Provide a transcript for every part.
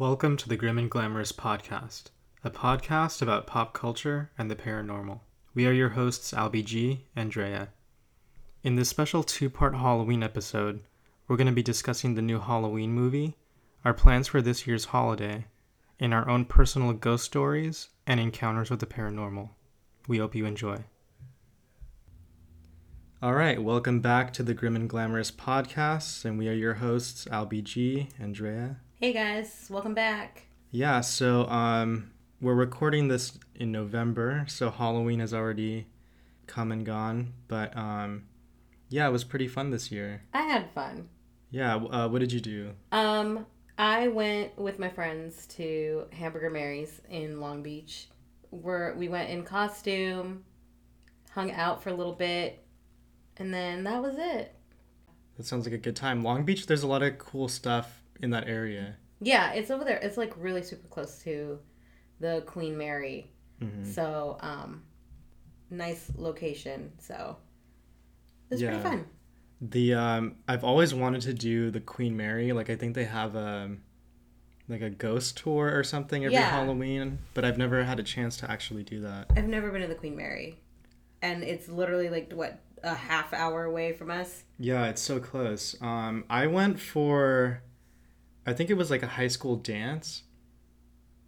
Welcome to the Grim and Glamorous podcast, a podcast about pop culture and the paranormal. We are your hosts, Albie G and Drea. In this special two-part Halloween episode, we're going to be discussing the new Halloween movie, our plans for this year's holiday, and our own personal ghost stories and encounters with the paranormal. We hope you enjoy. All right, welcome back to the Grim and Glamorous podcast, and we are your hosts, Albie G and Drea. Hey guys, welcome back. Yeah, so we're recording this in November, so Halloween has already come and gone, but yeah, it was pretty fun this year. I had fun. Yeah, what did you do? I went with my friends to Hamburger Mary's in Long Beach. We went in costume, hung out for a little bit, and then that was it. That sounds like a good time. Long Beach, there's a lot of cool stuff in that area. Yeah, it's over there. It's like really super close to the Queen Mary. Mm-hmm. So, nice location. So, it's pretty fun. The I've always wanted to do the Queen Mary. Like, I think they have a ghost tour or something every Halloween, but I've never had a chance to actually do that. I've never been to the Queen Mary. And it's literally like a half hour away from us. Yeah, it's so close. I went for I think it was like a high school dance.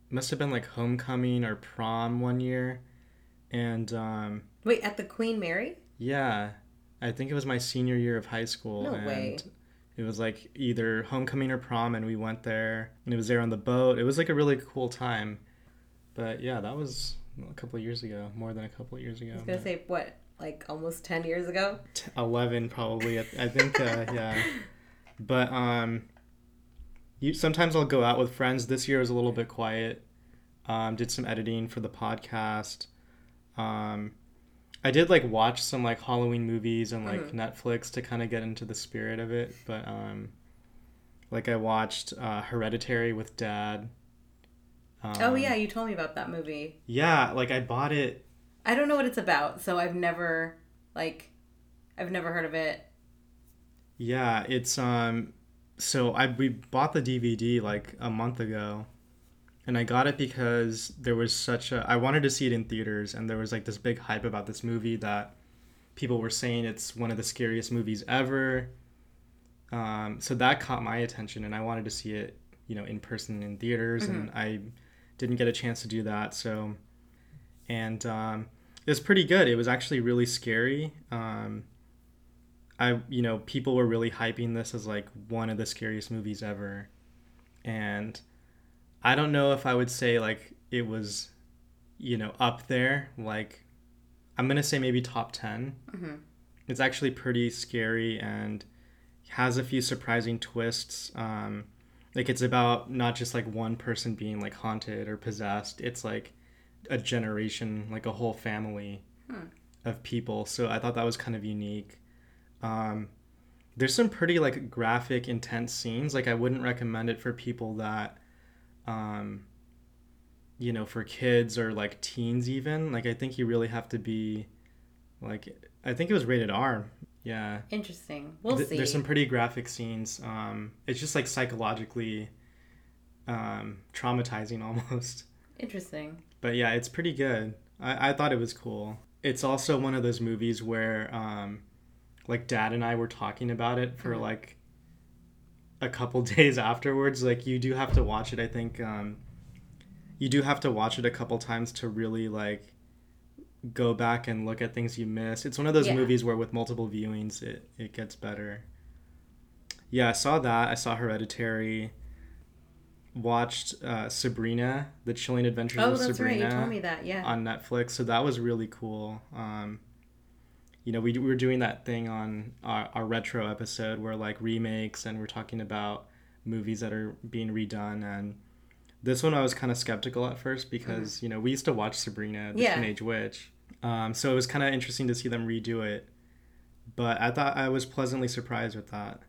Must have been like homecoming or prom one year. And wait, at the Queen Mary? Yeah. I think it was my senior year of high school. No way. It was like either homecoming or prom, and we went there, and it was there on the boat. It was like a really cool time. But yeah, that was a couple of years ago, more than a couple of years ago. I was going to say, what, like almost 10 years ago? 11 probably. I think, yeah. But sometimes I'll go out with friends. This year was a little bit quiet. Did some editing for the podcast. I did watch some Halloween movies and Netflix to kind of get into the spirit of it. But I watched Hereditary with Dad. Oh yeah, you told me about that movie. Yeah, I bought it. I don't know what it's about, so I've never heard of it. Yeah, it's So we bought the DVD a month ago, and I got it because there was I wanted to see it in theaters, and there was this big hype about this movie that people were saying it's one of the scariest movies ever. So that caught my attention, and I wanted to see it, in person in theaters, mm-hmm. and I didn't get a chance to do that. So, and it was pretty good. It was actually really scary. People were really hyping this as one of the scariest movies ever. And I don't know if I would say it was, up there. I'm going to say maybe top 10. Mm-hmm. It's actually pretty scary and has a few surprising twists. It's about not just one person being haunted or possessed. It's a generation, a whole family of people. So I thought that was kind of unique. There's some pretty graphic, intense scenes. I wouldn't recommend it for people that, for kids or teens even. I think you really have to be, I think it was rated R. Yeah. Interesting. We'll see. There's some pretty graphic scenes. It's just psychologically, traumatizing almost. Interesting. But yeah, it's pretty good. I thought it was cool. It's also one of those movies where, Dad and I were talking about it for, mm-hmm. A couple days afterwards. You do have to watch it, I think. You do have to watch it a couple times to really, go back and look at things you missed. It's one of those movies where with multiple viewings, it gets better. Yeah, I saw that. I saw Hereditary. Watched Sabrina, The Chilling Adventures of Sabrina. Oh, that's right. You told me that, yeah. On Netflix. So that was really cool. We were doing that thing on our retro episode where remakes, and we're talking about movies that are being redone. And this one I was kind of skeptical at first because, mm-hmm. We used to watch Sabrina, the Teenage Witch. So it was kind of interesting to see them redo it. But I thought I was pleasantly surprised with that.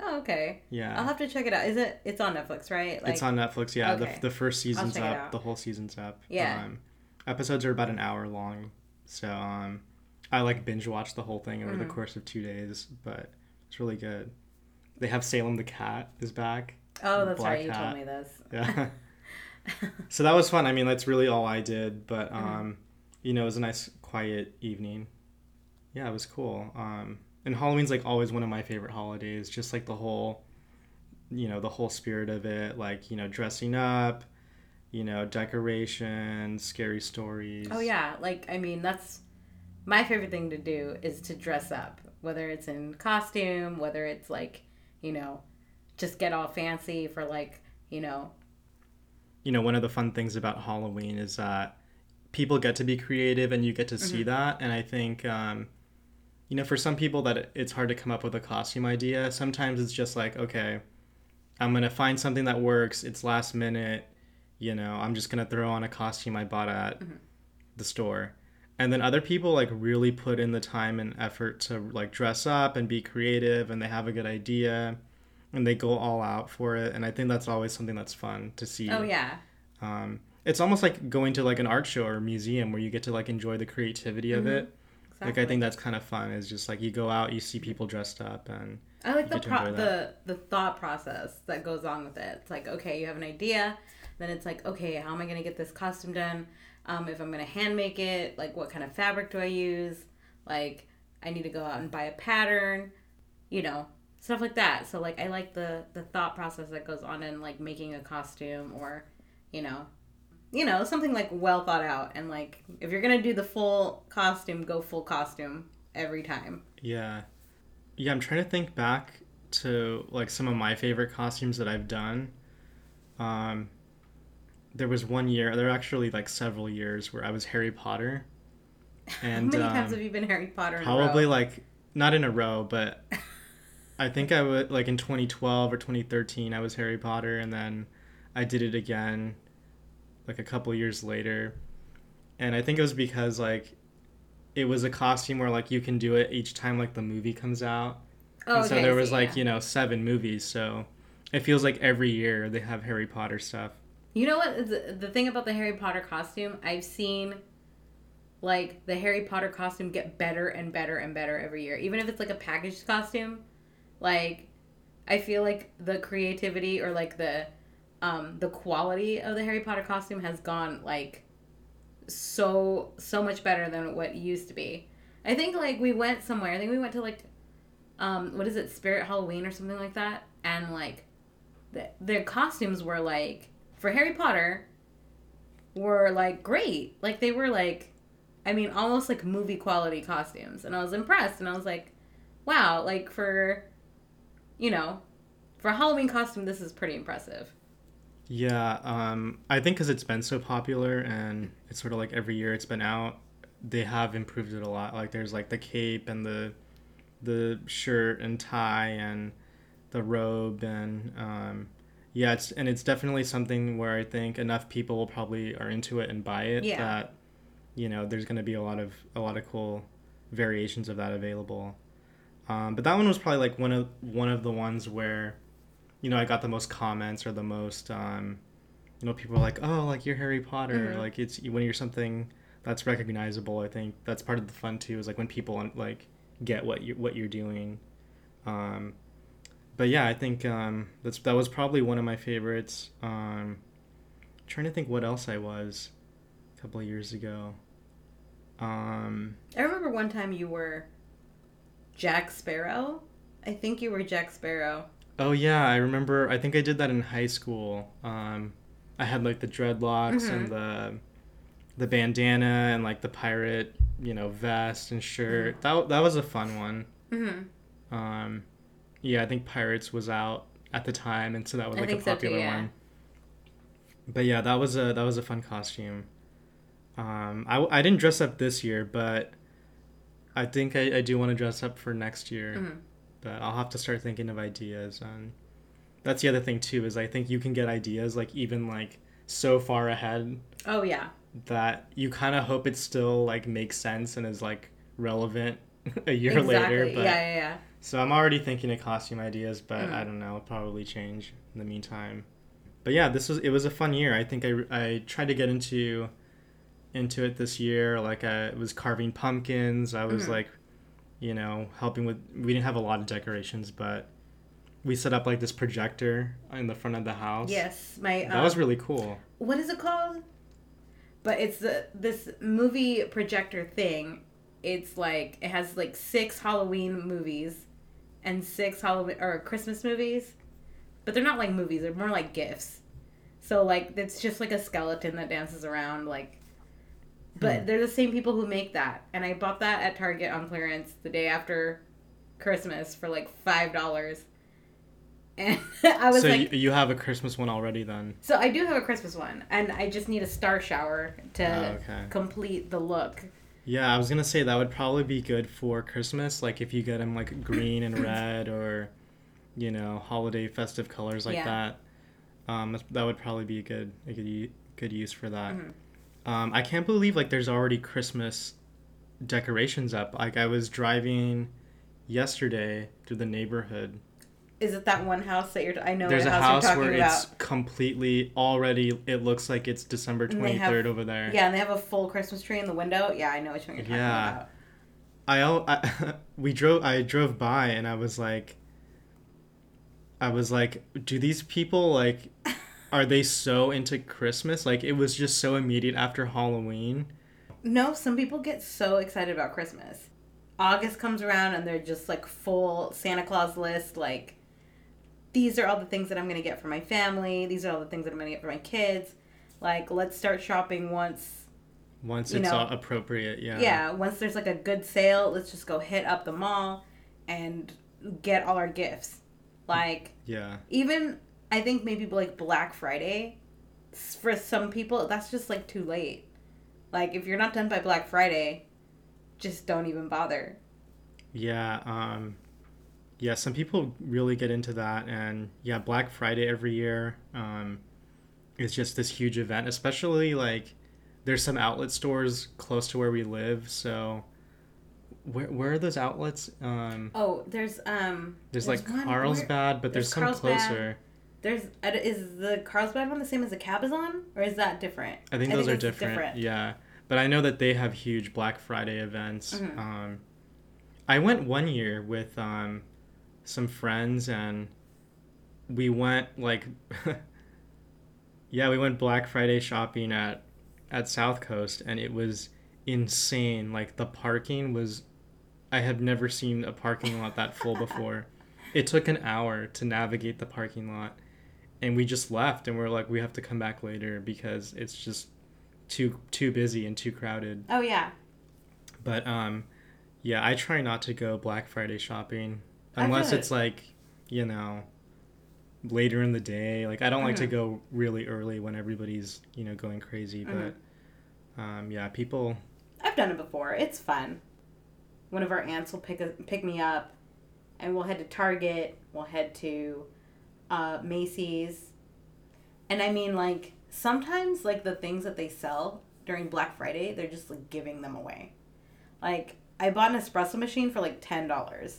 Oh, okay. Yeah. I'll have to check it out. It's on Netflix, right? It's on Netflix, yeah. Okay. The first season's up. The whole season's up. Yeah. Episodes are about an hour long. So, I binge watched the whole thing over the course of 2 days, but it's really good. They have Salem the cat is back. Oh, that's right. You told me this. Yeah. So that was fun. I mean, that's really all I did. But, you know, it was a nice, quiet evening. Yeah, it was cool. And Halloween's, like, always one of my favorite holidays. Just, like, the whole, you know, the whole spirit of it. Like, you know, dressing up, you know, decorations, scary stories. Oh, yeah. Like, I mean, that's my favorite thing to do is to dress up. Whether it's in costume, whether it's, like, you know, just get all fancy for, like, you know. You know, one of the fun things about Halloween is that people get to be creative and you get to see that. And I think, you know, for some people that it's hard to come up with a costume idea. Sometimes it's just like, okay, I'm going to find something that works. It's last minute. You know, I'm just going to throw on a costume I bought at the store. And then other people, like, really put in the time and effort to, like, dress up and be creative, and they have a good idea. And they go all out for it. And I think that's always something that's fun to see. Oh, yeah. It's almost like going to, like, an art show or a museum where you get to, like, enjoy the creativity of it. Exactly. Like, I think that's kind of fun. It's just, like, you go out, you see people dressed up. And I like the thought process that goes on with it. It's like, okay, you have an idea. Then it's like, okay, how am I going to get this costume done? If I'm going to hand make it, like, what kind of fabric do I use? Like, I need to go out and buy a pattern, you know. Stuff like that. So, like, I like the thought process that goes on in, like, making a costume or, you know, something, like, well thought out. And, like, if you're going to do the full costume, go full costume every time. Yeah. Yeah, I'm trying to think back to, like, some of my favorite costumes that I've done. There was one year, there were actually, like, several years where I was Harry Potter. And, how many times have you been Harry Potter in probably, a row? Like, not in a row, but... I think I would, like, in 2012 or 2013, I was Harry Potter, and then I did it again, like, a couple years later. And I think it was because, like, it was a costume where, like, you can do it each time, like, the movie comes out. Oh, and so there was, like, you know, 7 movies, so it feels like every year they have Harry Potter stuff. You know what? The thing about the Harry Potter costume, I've seen... like, the Harry Potter costume get better and better and better every year. Even if it's, like, a packaged costume... like, I feel like the creativity or, like, the quality of the Harry Potter costume has gone, like, so much better than what it used to be. I think, like, we went somewhere. I think we went to, like, what is it, Spirit Halloween or something like that? And, like, their costumes were, like, for Harry Potter, were, like, great. Like, they were, like, I mean, almost, like, movie-quality costumes. And I was impressed. And I was like, wow, like, for... you know, for a Halloween costume, this is pretty impressive. Yeah, I think because it's been so popular and it's sort of like every year it's been out, they have improved it a lot. Like, there's, like, the cape and the shirt and tie and the robe and, yeah, it's definitely something where I think enough people probably are into it and buy it that, you know, there's going to be a lot of cool variations of that available. But that one was probably, like, one of the ones where, you know, I got the most comments or the most, you know, people were like, oh, like, you're Harry Potter. Like, it's when you're something that's recognizable, I think that's part of the fun, too, is, like, when people, like, get what you're doing. But, yeah, I think that was probably one of my favorites. I'm trying to think what else I was a couple of years ago. I remember one time you were... Jack Sparrow? I think you were Jack Sparrow. Oh, yeah. I remember. I think I did that in high school. I had, like, the dreadlocks and the bandana and, like, the pirate, you know, vest and shirt. That was a fun one. Yeah, I think Pirates was out at the time, and so that was, like, a popular one. But, yeah, that was a fun costume. I didn't dress up this year, but... I think I do want to dress up for next year, but I'll have to start thinking of ideas. And that's the other thing, too, is I think you can get ideas, like, even, like, so far ahead. Oh, yeah. That you kind of hope it still, like, makes sense and is, like, relevant a year later. But, yeah. So I'm already thinking of costume ideas, but I don't know. It'll probably change in the meantime. But, yeah, it was a fun year. I think I tried to get into it this year. Like, I was carving pumpkins. I was like, you know, helping with, we didn't have a lot of decorations, but we set up like this projector in the front of the house. Yes, that was really cool. What is it called? But it's this movie projector thing. It's like, it has like 6 Halloween movies and 6 Halloween or Christmas movies. But they're not like movies, they're more like gifts. So like, it's just like a skeleton that dances around, like, but they're the same people who make that. And I bought that at Target on clearance the day after Christmas for like $5. And I was like... So you have a Christmas one already then? So I do have a Christmas one. And I just need a star shower to complete the look. Yeah, I was going to say that would probably be good for Christmas. Like if you get them like green and red or, you know, holiday festive colors like that. That would probably be a good use for that. Mm-hmm. I can't believe like there's already Christmas decorations up. Like I was driving yesterday through the neighborhood. Is it that one house that you're... I know there's a house where about. It's completely already... It looks like it's December 23rd over there. Yeah, and they have a full Christmas tree in the window. Yeah, I know which one you're talking about. I drove by and I was like, do these people like... Are they so into Christmas? Like, it was just so immediate after Halloween. No, some people get so excited about Christmas. August comes around and they're just like full Santa Claus list, like... These are all the things that I'm going to get for my family. These are all the things that I'm going to get for my kids. Like, let's start shopping once it's all appropriate, yeah. Yeah, once there's, like, a good sale, let's just go hit up the mall and get all our gifts. Like, yeah. Even, I think, maybe, like, Black Friday, for some people, that's just, like, too late. Like, if you're not done by Black Friday, just don't even bother. Yeah, Yeah, some people really get into that, and yeah, Black Friday every year is just this huge event, especially like there's some outlet stores close to where we live, so where are those outlets? There's like Carlsbad, but there's some Carlsbad, closer. Is the Carlsbad one the same as the Cabazon, or is that different? I think those are different, yeah. But I know that they have huge Black Friday events. Mm-hmm. I went one year with... some friends, and we went like we went Black Friday shopping at South Coast, and it was insane. Like the parking was, I had never seen a parking lot that full before. It took an hour to navigate the parking lot, and we just left, and we're like, we have to come back later because it's just too busy and too crowded. Oh yeah. But I try not to go Black Friday shopping. Unless it's, like, you know, later in the day. Like, I don't like to go really early when everybody's, you know, going crazy. But, people... I've done it before. It's fun. One of our aunts will pick me up, and we'll head to Target. We'll head to Macy's. And, I mean, like, sometimes, like, the things that they sell during Black Friday, they're just, like, giving them away. Like, I bought an espresso machine for, like, $10.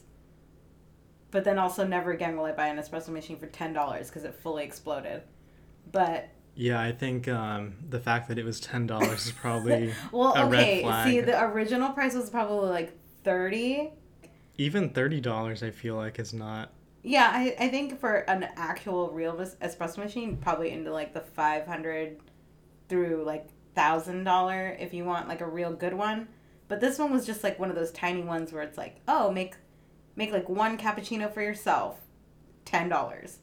But then also never again will I buy an espresso machine for $10 because it fully exploded. But yeah, I think the fact that it was $10 is probably a red flag. See, the original price was probably like $30. Even $30, I feel like, is not. Yeah, I think for an actual real espresso machine, probably into like the $500 through like $1,000 if you want like a real good one. But this one was just like one of those tiny ones where it's like, oh, Make like one cappuccino for yourself, $10.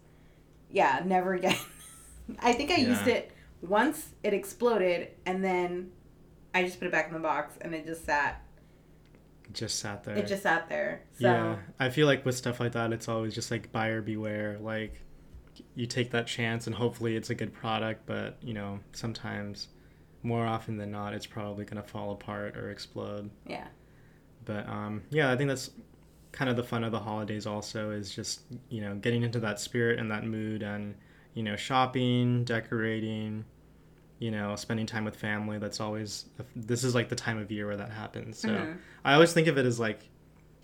Yeah, never again. I think I used it once, it exploded, and then I just put it back in the box, and it just sat. It just sat there. So. Yeah, I feel like with stuff like that, it's always just like buyer beware. Like, you take that chance, and hopefully it's a good product, but, you know, sometimes, more often than not, it's probably going to fall apart or explode. Yeah. But, I think that's... kind of the fun of the holidays also is just, you know, getting into that spirit and that mood and, you know, shopping, decorating, you know, spending time with family. That's always, this is like the time of year where that happens. So I always think of it as like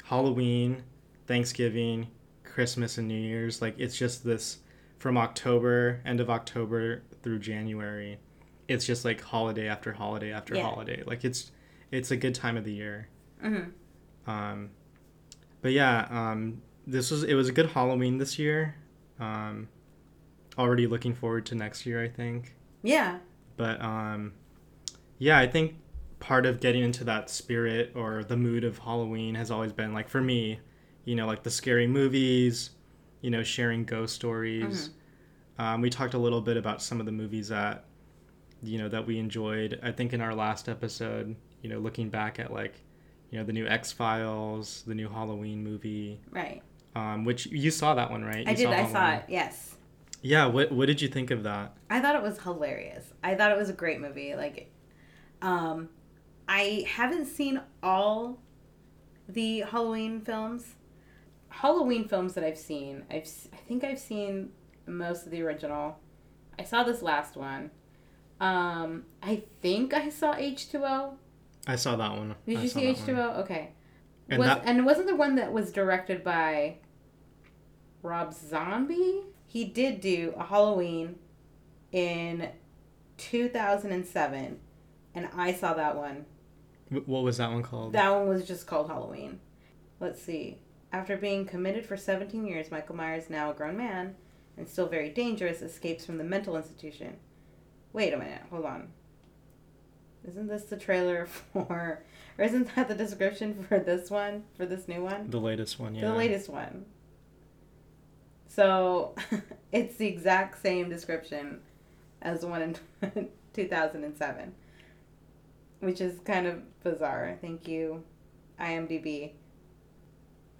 Halloween, Thanksgiving, Christmas, and New Year's. Like it's just this from end of October through January. It's just like holiday after holiday after holiday. Like it's a good time of the year. But yeah, it was a good Halloween this year. Already looking forward to next year, I think. Yeah. But yeah, I think part of getting into that spirit or the mood of Halloween has always been, like, for me, you know, like the scary movies, you know, sharing ghost stories. Mm-hmm. We talked a little bit about some of the movies that, you know, that we enjoyed. I think in our last episode, you know, looking back at, like, you know, the new X-Files, the new Halloween movie. Right. Which you saw that one, right? I saw it, yes. Yeah, what did you think of that? I thought it was hilarious. I thought it was a great movie. Like, I haven't seen all the Halloween films. Halloween films that I've seen, I think I've seen most of the original. I saw this last one. I think I saw H2O. I saw that one. Did you see H2O? Okay. And wasn't the one that was directed by Rob Zombie? He did do a Halloween in 2007, and I saw that one. What was that one called? That one was just called Halloween. Let's see. After being committed for 17 years, Michael Myers, now a grown man and still very dangerous, escapes from the mental institution. Wait a minute. Hold on. Isn't this the trailer for... Or isn't that the description for this one? For this new one? The latest one, yeah. The latest one. So, it's the exact same description as the one in 2007. Which is kind of bizarre. Thank you, IMDb.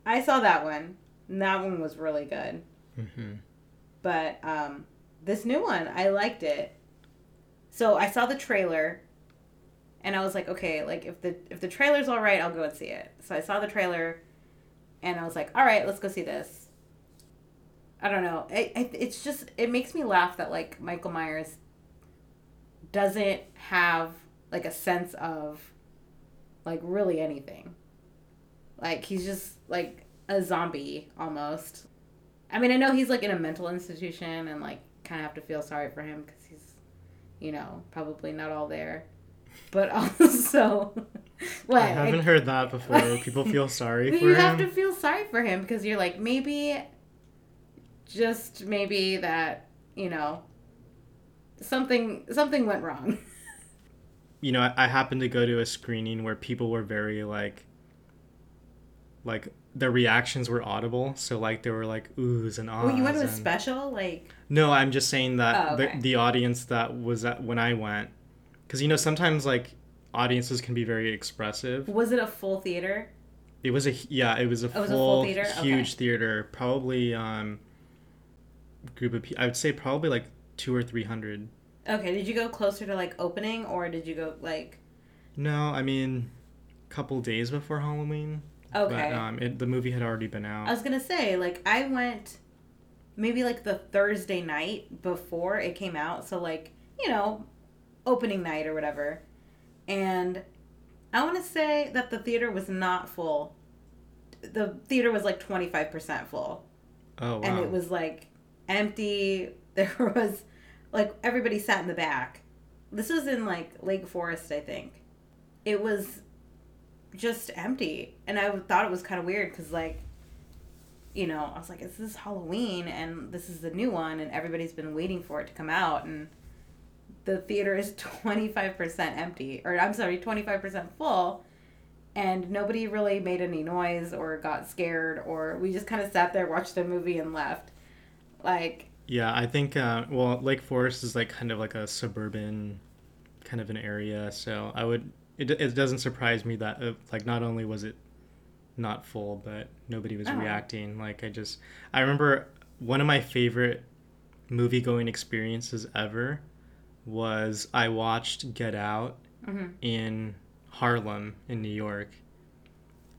I saw that one. And that one was really good. Mm-hmm. But this new one, I liked it. So, I saw the trailer... And I was like, okay, like, if the trailer's all right, I'll go and see it. So I saw the trailer, and I was like, all right, let's go see this. I don't know. It's just, it makes me laugh that, like, Michael Myers doesn't have, like, a sense of, like, really anything. Like, he's just, like, a zombie, almost. I mean, I know he's, like, in a mental institution, and, like, kind of have to feel sorry for him because he's, you know, probably not all there. But also, like, I haven't heard that before. People feel sorry for him. You have to feel sorry for him because you're like, maybe, just maybe that, you know, something went wrong. You know, I happened to go to a screening where people were very, like their reactions were audible. So, like, there were, like, oohs and ahs. Well, you went to a special, like. No, I'm just saying that the audience that was at when I went. Because, you know, sometimes, like, audiences can be very expressive. Was it a full theater? It was a full, huge theater. Probably group of people. I would say probably, like, 200 or 300. Okay. Did you go closer to, like, opening, or did you go, like... No, I mean, a couple days before Halloween. Okay. But the movie had already been out. I was going to say, like, I went maybe, like, the Thursday night before it came out. So, like, you know... opening night or whatever, and I want to say that the theater was not full. The theater was like 25% full. Oh, wow. And it was like empty. There was like everybody sat in the back. This was in like Lake Forest, I think. It was just empty, and I thought it was kind of weird because, like, you know, I was like, this is Halloween and this is the new one and everybody's been waiting for it to come out, and the theater is 25% empty, or I'm sorry, 25% full, and nobody really made any noise or got scared, or we just kind of sat there, watched the movie, and left. Like, yeah, I think, well, Lake Forest is like kind of like a suburban kind of an area, so it doesn't surprise me that, like, not only was it not full, but nobody was reacting. Like, I remember one of my favorite movie-going experiences ever was I watched Get Out in Harlem in New York,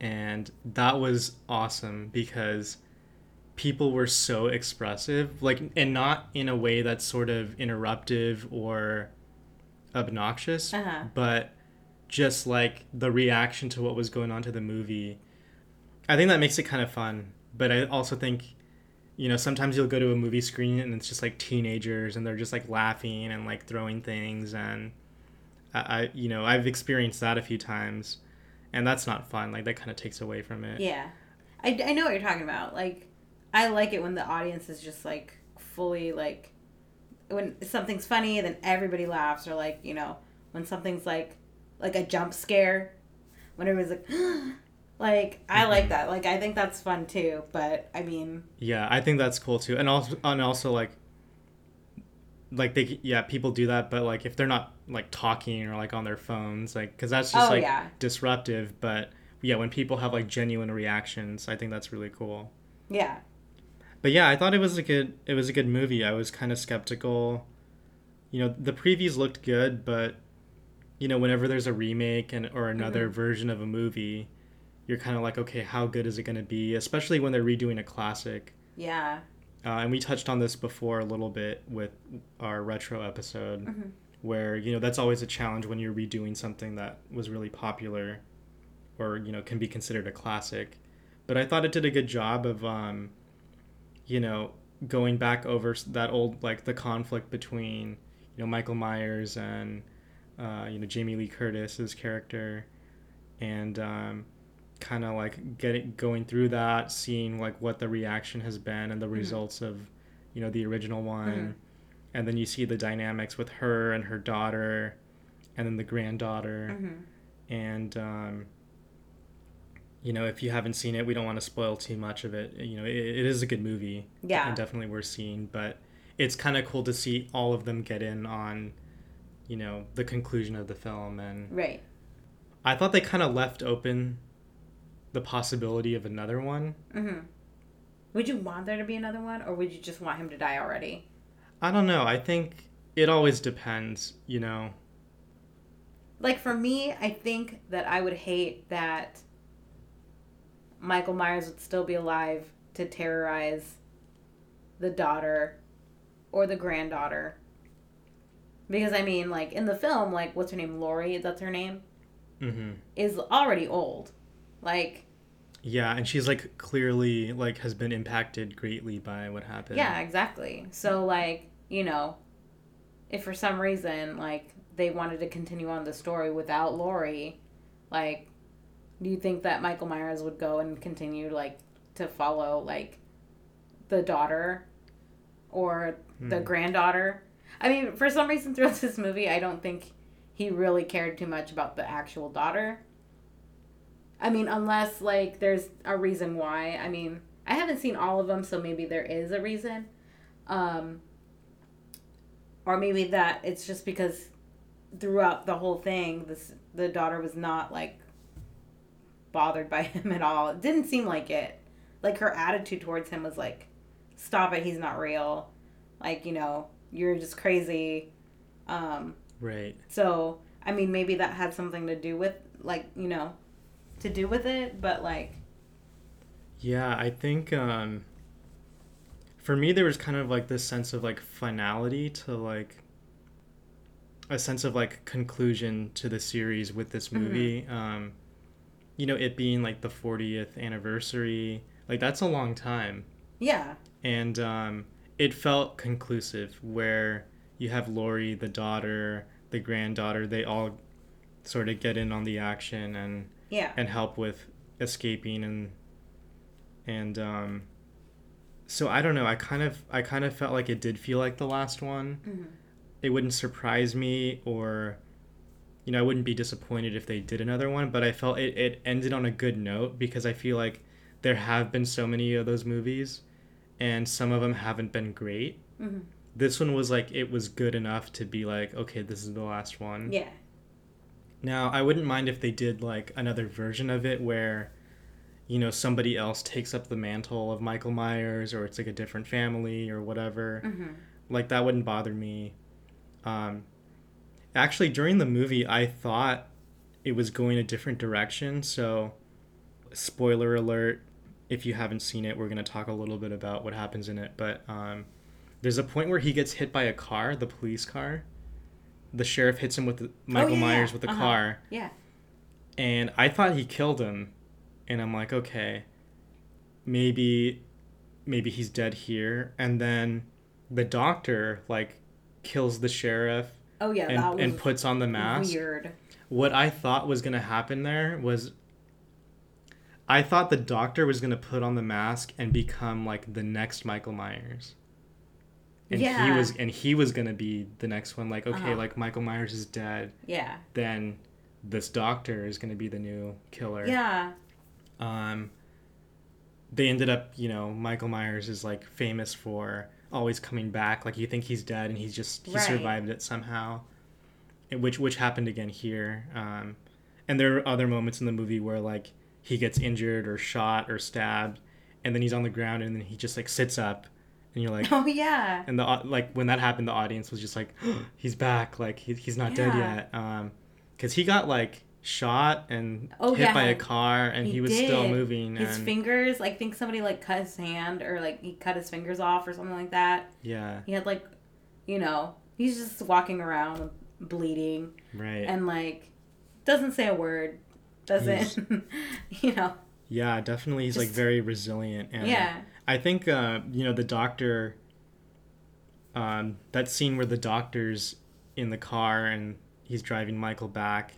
and that was awesome because people were so expressive, like, and not in a way that's sort of interruptive or obnoxious, but just like the reaction to what was going on to the movie. I think that makes it kind of fun, but I also think, you know, sometimes you'll go to a movie screen and it's just like teenagers and they're just like laughing and like throwing things, and I you know, I've experienced that a few times, and that's not fun. Like, that kind of takes away from it. Yeah. I know what you're talking about. Like, I like it when the audience is just, like, fully, like, when something's funny, then everybody laughs. Or, like, you know, when something's, like a jump scare. When everybody's like... Like, I like that. Like, I think that's fun, too. But, I mean... Yeah, I think that's cool, too. And also like, they... Yeah, people do that. But, like, if they're not, like, talking or, like, on their phones, like... Because that's just, disruptive. But, yeah, when people have, like, genuine reactions, I think that's really cool. Yeah. But, yeah, I thought it was a good movie. I was kind of skeptical. You know, the previews looked good. But, you know, whenever there's a remake or another version of a movie... You're kind of like, okay, how good is it going to be? Especially when they're redoing a classic. Yeah. And we touched on this before a little bit with our retro episode, where, you know, that's always a challenge when you're redoing something that was really popular or, you know, can be considered a classic. But I thought it did a good job of, you know, going back over that old, like, the conflict between, you know, Michael Myers and, you know, Jamie Lee Curtis's character and... kind of like going through that, seeing like what the reaction has been and the results of, you know, the original one, and then you see the dynamics with her and her daughter and then the granddaughter, and you know, if you haven't seen it, we don't want to spoil too much of it. You know, it is a good movie, and definitely worth seeing, but it's kind of cool to see all of them get in on, you know, the conclusion of the film. And right, I thought they kind of left open the possibility of another one. Would you want there to be another one, or would you just want him to die already? I don't know. I think it always depends, you know. Like, for me, I think that I would hate that Michael Myers would still be alive to terrorize the daughter or the granddaughter. Because, I mean, like, in the film, like, what's her name? Lori, that's her name? Is already old. Like, yeah, and she's like clearly like has been impacted greatly by what happened. Yeah, exactly. So like, you know, if for some reason like they wanted to continue on the story without Lori, like, do you think that Michael Myers would go and continue like to follow like the daughter or the granddaughter? I mean, for some reason throughout this movie, I don't think he really cared too much about the actual daughter. I mean, unless, like, there's a reason why. I mean, I haven't seen all of them, so maybe there is a reason. Or maybe that it's just because throughout the whole thing, the daughter was not, like, bothered by him at all. It didn't seem like it. Like, her attitude towards him was, like, stop it, he's not real. Like, you know, you're just crazy. Right. So, I mean, maybe that had something to do with, like, you know... to do with it, but like, yeah, I think for me there was kind of like this sense of like finality to like a sense of like conclusion to the series with this movie. You know, it being like the 40th anniversary, like that's a long time. Yeah. And it felt conclusive where you have Lori, the daughter, the granddaughter, they all sort of get in on the action and help with escaping and so I don't know, I kind of felt like it did feel like the last one. It wouldn't surprise me, or you know, I wouldn't be disappointed if they did another one, but I felt it ended on a good note because I feel like there have been so many of those movies and some of them haven't been great. This one was like, it was good enough to be like, okay, this is the last one. Yeah. Now, I wouldn't mind if they did, like, another version of it where, you know, somebody else takes up the mantle of Michael Myers, or it's, like, a different family or whatever. Like, that wouldn't bother me. Actually, during the movie, I thought it was going a different direction. So, spoiler alert, if you haven't seen it, we're going to talk a little bit about what happens in it. But there's a point where he gets hit by a car, the police car. The sheriff hits him with Michael Myers with the car. Yeah. And I thought he killed him. And I'm like, okay, maybe he's dead here. And then the doctor, like, kills the sheriff. Oh, yeah, that was and puts on the mask. Weird. What I thought was going to happen there was I thought the doctor was going to put on the mask and become like the next Michael Myers. And yeah. he was going to be the next one. Like, okay, like Michael Myers is dead. Yeah. Then this doctor is going to be the new killer. Yeah. They ended up, you know, Michael Myers is like famous for always coming back. Like you think he's dead and he's just, he survived it somehow, which happened again here. And there are other moments in the movie where like he gets injured or shot or stabbed and then he's on the ground and then he just like sits up. And you're like, oh yeah. And the like when that happened, the audience was just like, oh, he's back. Like he's not dead yet. Because he got like shot and hit by a car, and he was still moving. His fingers, I think somebody like cut his hand or like he cut his fingers off or something like that. Yeah. He had like, you know, he's just walking around bleeding. Right. And like, doesn't say a word. Doesn't, you know. Yeah, definitely. He's just, like very resilient. And, yeah. I think, you know, the doctor, that scene where the doctor's in the car and he's driving Michael back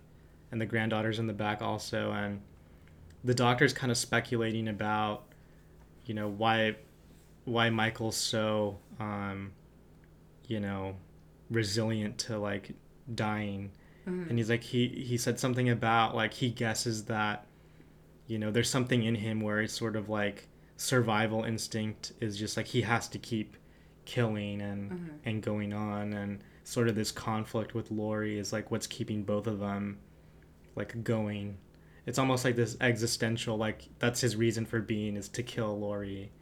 and the granddaughter's in the back also. And the doctor's kind of speculating about, you know, why Michael's so, you know, resilient to like dying. Mm-hmm. And he's like, he said something about like, he guesses that, you know, there's something in him where it's sort of like, survival instinct is just like he has to keep killing and and going on, and sort of this conflict with Lori is like what's keeping both of them like going. It's almost like this existential, like that's his reason for being is to kill Lori.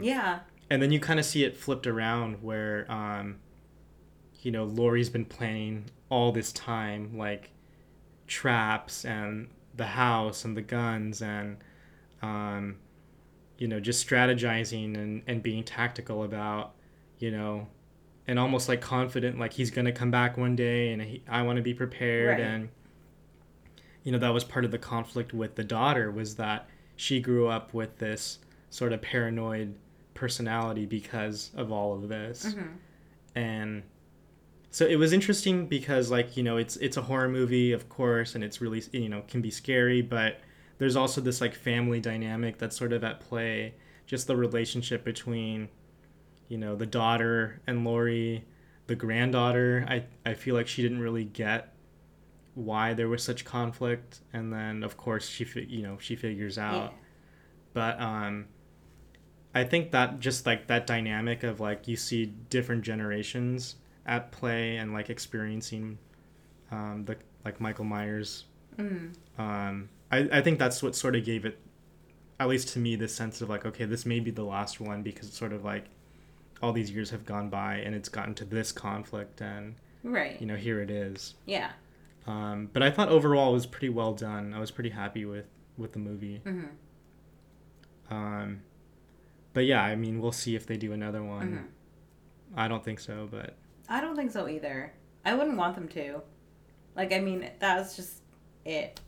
Yeah. And then you kind of see it flipped around where you know, Lori's been planning all this time, like traps and the house and the guns and you know, just strategizing and being tactical about, you know, and almost like confident, like he's going to come back one day and I want to be prepared. Right. And, you know, that was part of the conflict with the daughter was that she grew up with this sort of paranoid personality because of all of this. And so it was interesting because like, you know, it's a horror movie, of course, and it's really, you know, can be scary, but there's also this like family dynamic that's sort of at play, just the relationship between, you know, the daughter and Lori, the granddaughter. I feel like she didn't really get why there was such conflict. And then of course she figures out, but, I think that just like that dynamic of like, you see different generations at play and like experiencing, the, like Michael Myers, I think that's what sort of gave it, at least to me, this sense of like, okay, this may be the last one because it's sort of like all these years have gone by and it's gotten to this conflict and, you know, here it is. Yeah. But I thought overall it was pretty well done. I was pretty happy with the movie. But yeah, I mean, we'll see if they do another one. I don't think so, but... I don't think so either. I wouldn't want them to. Like, I mean, that was just it.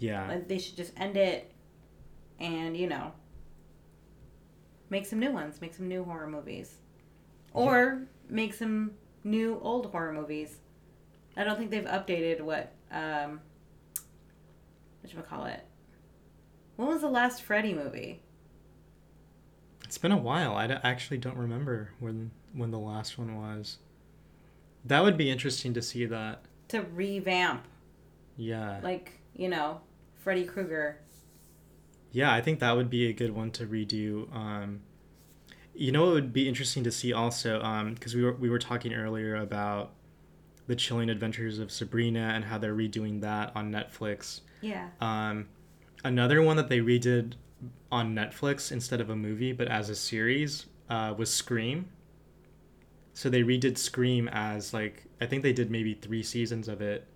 Yeah. Like they should just end it and, you know, make some new ones, make some new horror movies. Or make some new old horror movies. I don't think they've updated what, whatchamacallit. When was the last Freddy movie? It's been a while. I actually don't remember when the last one was. That would be interesting to see that. To revamp. Yeah. Like... you know, Freddy Krueger. Yeah, I think that would be a good one to redo. You know, it would be interesting to see also, because we were talking earlier about The Chilling Adventures of Sabrina and how they're redoing that on Netflix. Yeah. Another one that they redid on Netflix instead of a movie, but as a series, was Scream. So they redid Scream as like, I think they did maybe 3 seasons of it.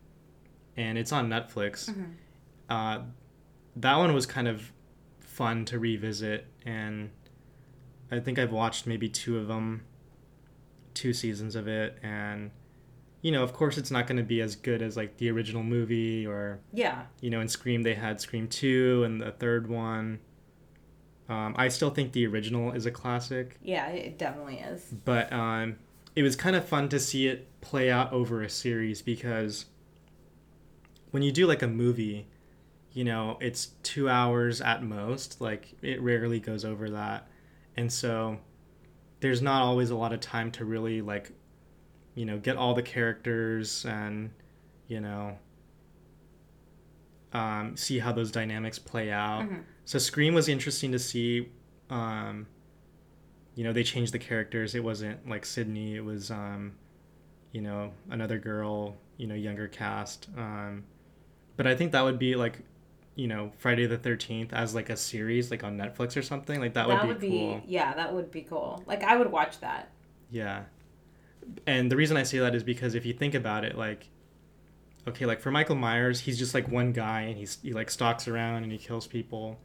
And it's on Netflix. That one was kind of fun to revisit. And I think I've watched maybe 2 of them, 2 seasons of it. And, you know, of course it's not going to be as good as, like, the original movie or... Yeah. You know, in Scream they had Scream 2 and the 3rd one. I still think the original is a classic. Yeah, it definitely is. But it was kind of fun to see it play out over a series because... when you do like a movie, you know, it's 2 hours at most. Like, it rarely goes over that. And so there's not always a lot of time to really, like, you know, get all the characters and, you know, see how those dynamics play out. Mm-hmm. So Scream was interesting to see. You know, they changed the characters. It wasn't like Sydney. It was, you know, another girl, you know, younger cast. But I think that would be like, you know, Friday the 13th as like a series, like on Netflix or something. Like that would be cool. Yeah, that would be cool. Like, I would watch that. Yeah. And the reason I say that is because if you think about it, like, okay, like for Michael Myers, he's just like one guy and he like stalks around and he kills people.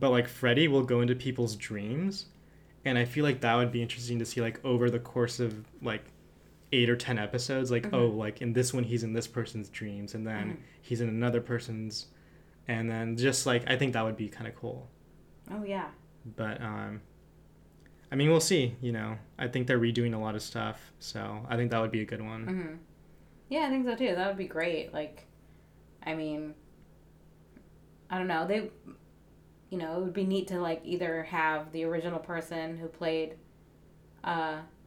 But like Freddy will go into people's dreams. And I feel like that would be interesting to see, like, over the course of like 8 or 10 episodes, like, mm-hmm. oh, like in this one, he's in this person's dreams and then mm-hmm. he's in another person's. And then just like, I think that would be kind of cool. Oh, yeah. But, I mean, we'll see, you know, I think they're redoing a lot of stuff. So I think that would be a good one. Mm-hmm. Yeah, I think so too. That would be great. Like, I mean, I don't know. They, you know, it would be neat to like either have the original person who played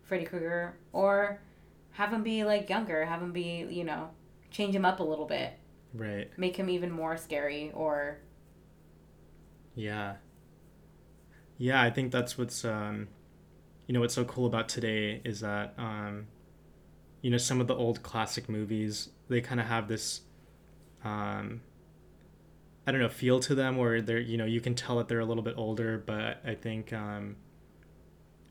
Freddy Krueger or have him be like younger, have him be, you know, change him up a little bit. Right. Make him even more scary or. Yeah. Yeah, I think that's what's, you know, what's so cool about today is that, you know, some of the old classic movies, they kind of have this, I don't know, feel to them where they're, you know, you can tell that they're a little bit older, but I think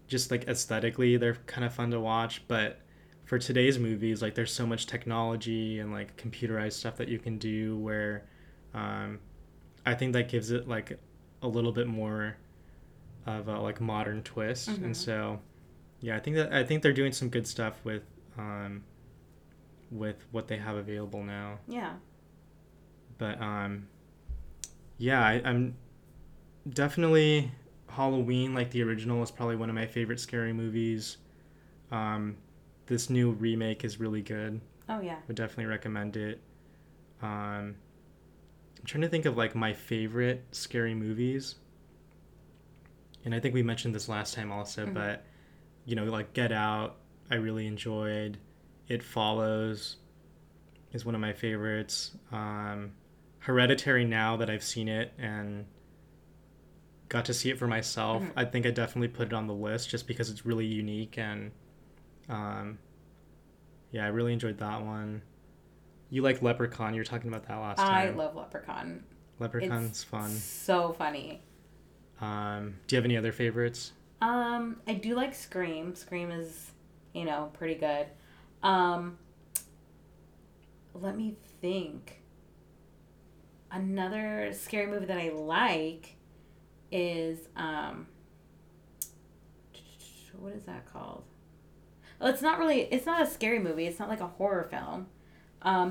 just like aesthetically, they're kind of fun to watch. But for today's movies, like there's so much technology and like computerized stuff that you can do where I think that gives it like a little bit more of a like modern twist. Mm-hmm. And so, yeah, I think they're doing some good stuff with what they have available now. Yeah. But yeah, I'm definitely Halloween, like the original is probably one of my favorite scary movies. This new remake is really good. Oh yeah. Would definitely recommend it. I'm trying to think of like my favorite scary movies. And I think we mentioned this last time also, mm-hmm. but you know, like Get Out, I really enjoyed. It Follows is one of my favorites. Hereditary, now that I've seen it and got to see it for myself, mm-hmm. I think I definitely put it on the list just because it's really unique. And yeah, I really enjoyed that one. You like Leprechaun. You were talking about that last time. I love Leprechaun. Leprechaun's fun. So funny. Do you have any other favorites? I do like Scream. Scream is, you know, pretty good. Let me think. Another scary movie that I like is, what is that called? Well, it's not a scary movie. It's not like a horror film.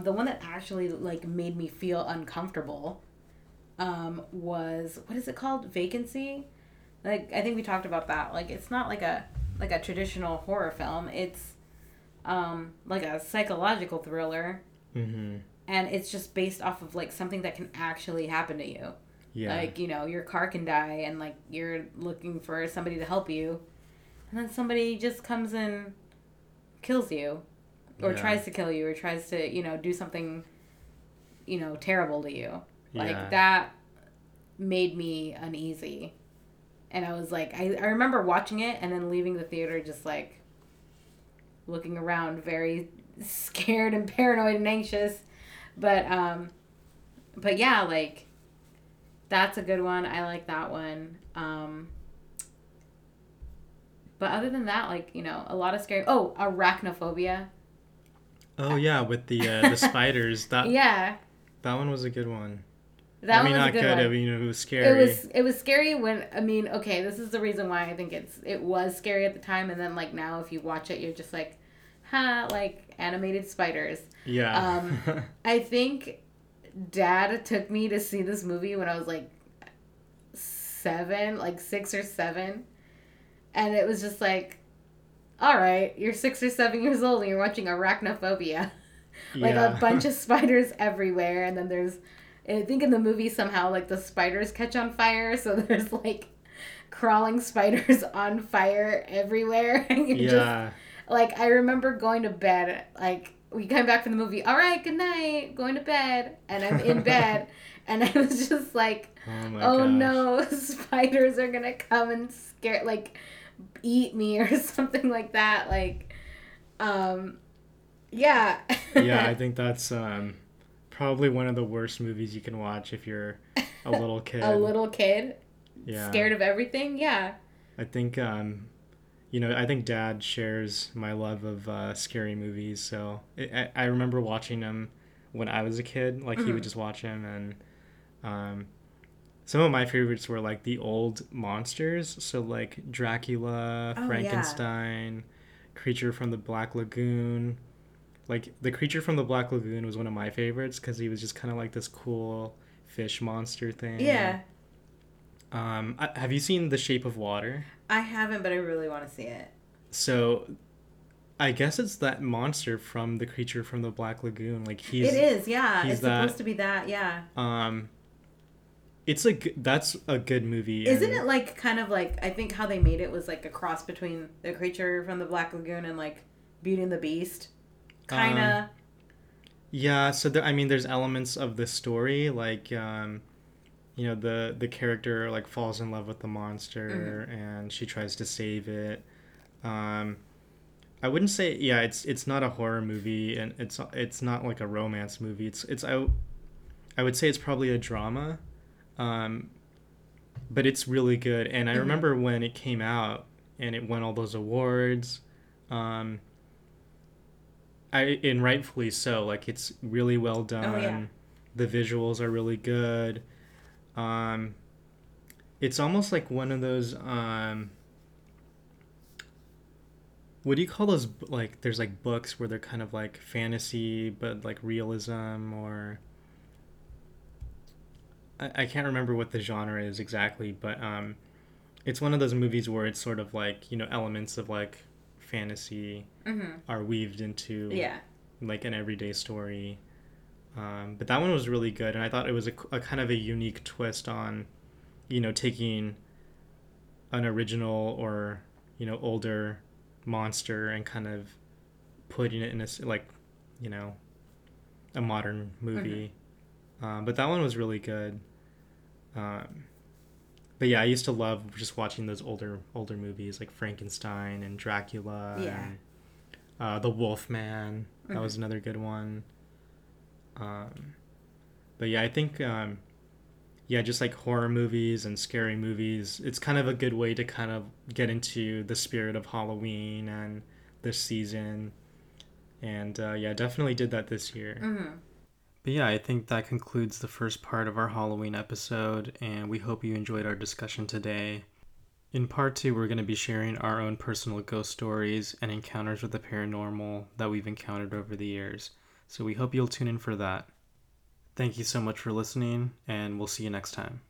The one that actually like made me feel uncomfortable, was, what is it called? Vacancy? Like, I think we talked about that. Like, it's not like a traditional horror film. It's like a psychological thriller, mm-hmm. and it's just based off of like something that can actually happen to you. Yeah. Like, you know, your car can die and like you're looking for somebody to help you, and then somebody just comes and kills you, or tries to kill you, or tries to, you know, do something, you know, terrible to you. Like, that made me uneasy, and I was like, I remember watching it and then leaving the theater just like looking around very scared and paranoid and anxious. But yeah, like, that's a good one. I like that one. But other than that, like, you know, a lot of scary... Oh, Arachnophobia. Oh, yeah, with the spiders. That, yeah. That one was a good one. That one was a good one. I mean, not good. I mean, it was scary. It was scary when... I mean, okay, this is the reason why I think it was scary at the time. And then, like, now if you watch it, you're just like, ha, like, animated spiders. Yeah. I think Dad took me to see this movie when I was, like, 6 or 7. And it was just like, all right, you're 6 or 7 years old and you're watching Arachnophobia. Like, a bunch of spiders everywhere. And then there's... I think in the movie somehow, like, the spiders catch on fire, so there's, like, crawling spiders on fire everywhere. And just, like, I remember going to bed, like, we came back from the movie, all right, good night, going to bed, and I'm in bed, and I was just like, oh no, spiders are gonna come and scare, like, eat me or something like that, like, yeah. Yeah, I think that's probably one of the worst movies you can watch if you're a little kid. A little kid? Yeah. Scared of everything? Yeah. I think, you know, I think Dad shares my love of scary movies, so I remember watching them when I was a kid. Like, he would just watch them, and some of my favorites were, like, the old monsters. So, like, Dracula, Frankenstein, Creature from the Black Lagoon. Like, the Creature from the Black Lagoon was one of my favorites because he was just kind of, like, this cool fish monster thing. Yeah. Have you seen The Shape of Water? I haven't, but I really want to see it. So, I guess it's that monster from The Creature from the Black Lagoon. Like, he's... It is, yeah. It's supposed to be that, yeah. It's like... That's a good movie. Isn't it, like, kind of like... I think how they made it was, like, a cross between The Creature from the Black Lagoon and, like, Beauty and the Beast? Kind of. Yeah, so, I mean, there's elements of the story, like... You know, the character, like, falls in love with the monster, and she tries to save it. I wouldn't say, yeah, it's not a horror movie, and it's not like a romance movie. I would say it's probably a drama, but it's really good. And I remember when it came out and it won all those awards, and rightfully so. Like, it's really well done. Oh, yeah. The visuals are really good. It's almost like one of those, what do you call those, like, there's, like, books where they're kind of, like, fantasy, but, like, realism, or, I can't remember what the genre is exactly, but, it's one of those movies where it's sort of, like, you know, elements of, like, fantasy are weaved into, like, an everyday story. But that one was really good, and I thought it was a kind of a unique twist on, you know, taking an original or, you know, older monster and kind of putting it in a, like, you know, a modern movie. But that one was really good. But yeah, I used to love just watching those older movies like Frankenstein and Dracula and The Wolfman. That was another good one. But yeah, I think, just like horror movies and scary movies, it's kind of a good way to kind of get into the spirit of Halloween and this season. And, definitely did that this year. But yeah, I think that concludes the first part of our Halloween episode, and we hope you enjoyed our discussion today. In part 2, we're going to be sharing our own personal ghost stories and encounters with the paranormal that we've encountered over the years. So we hope you'll tune in for that. Thank you so much for listening, and we'll see you next time.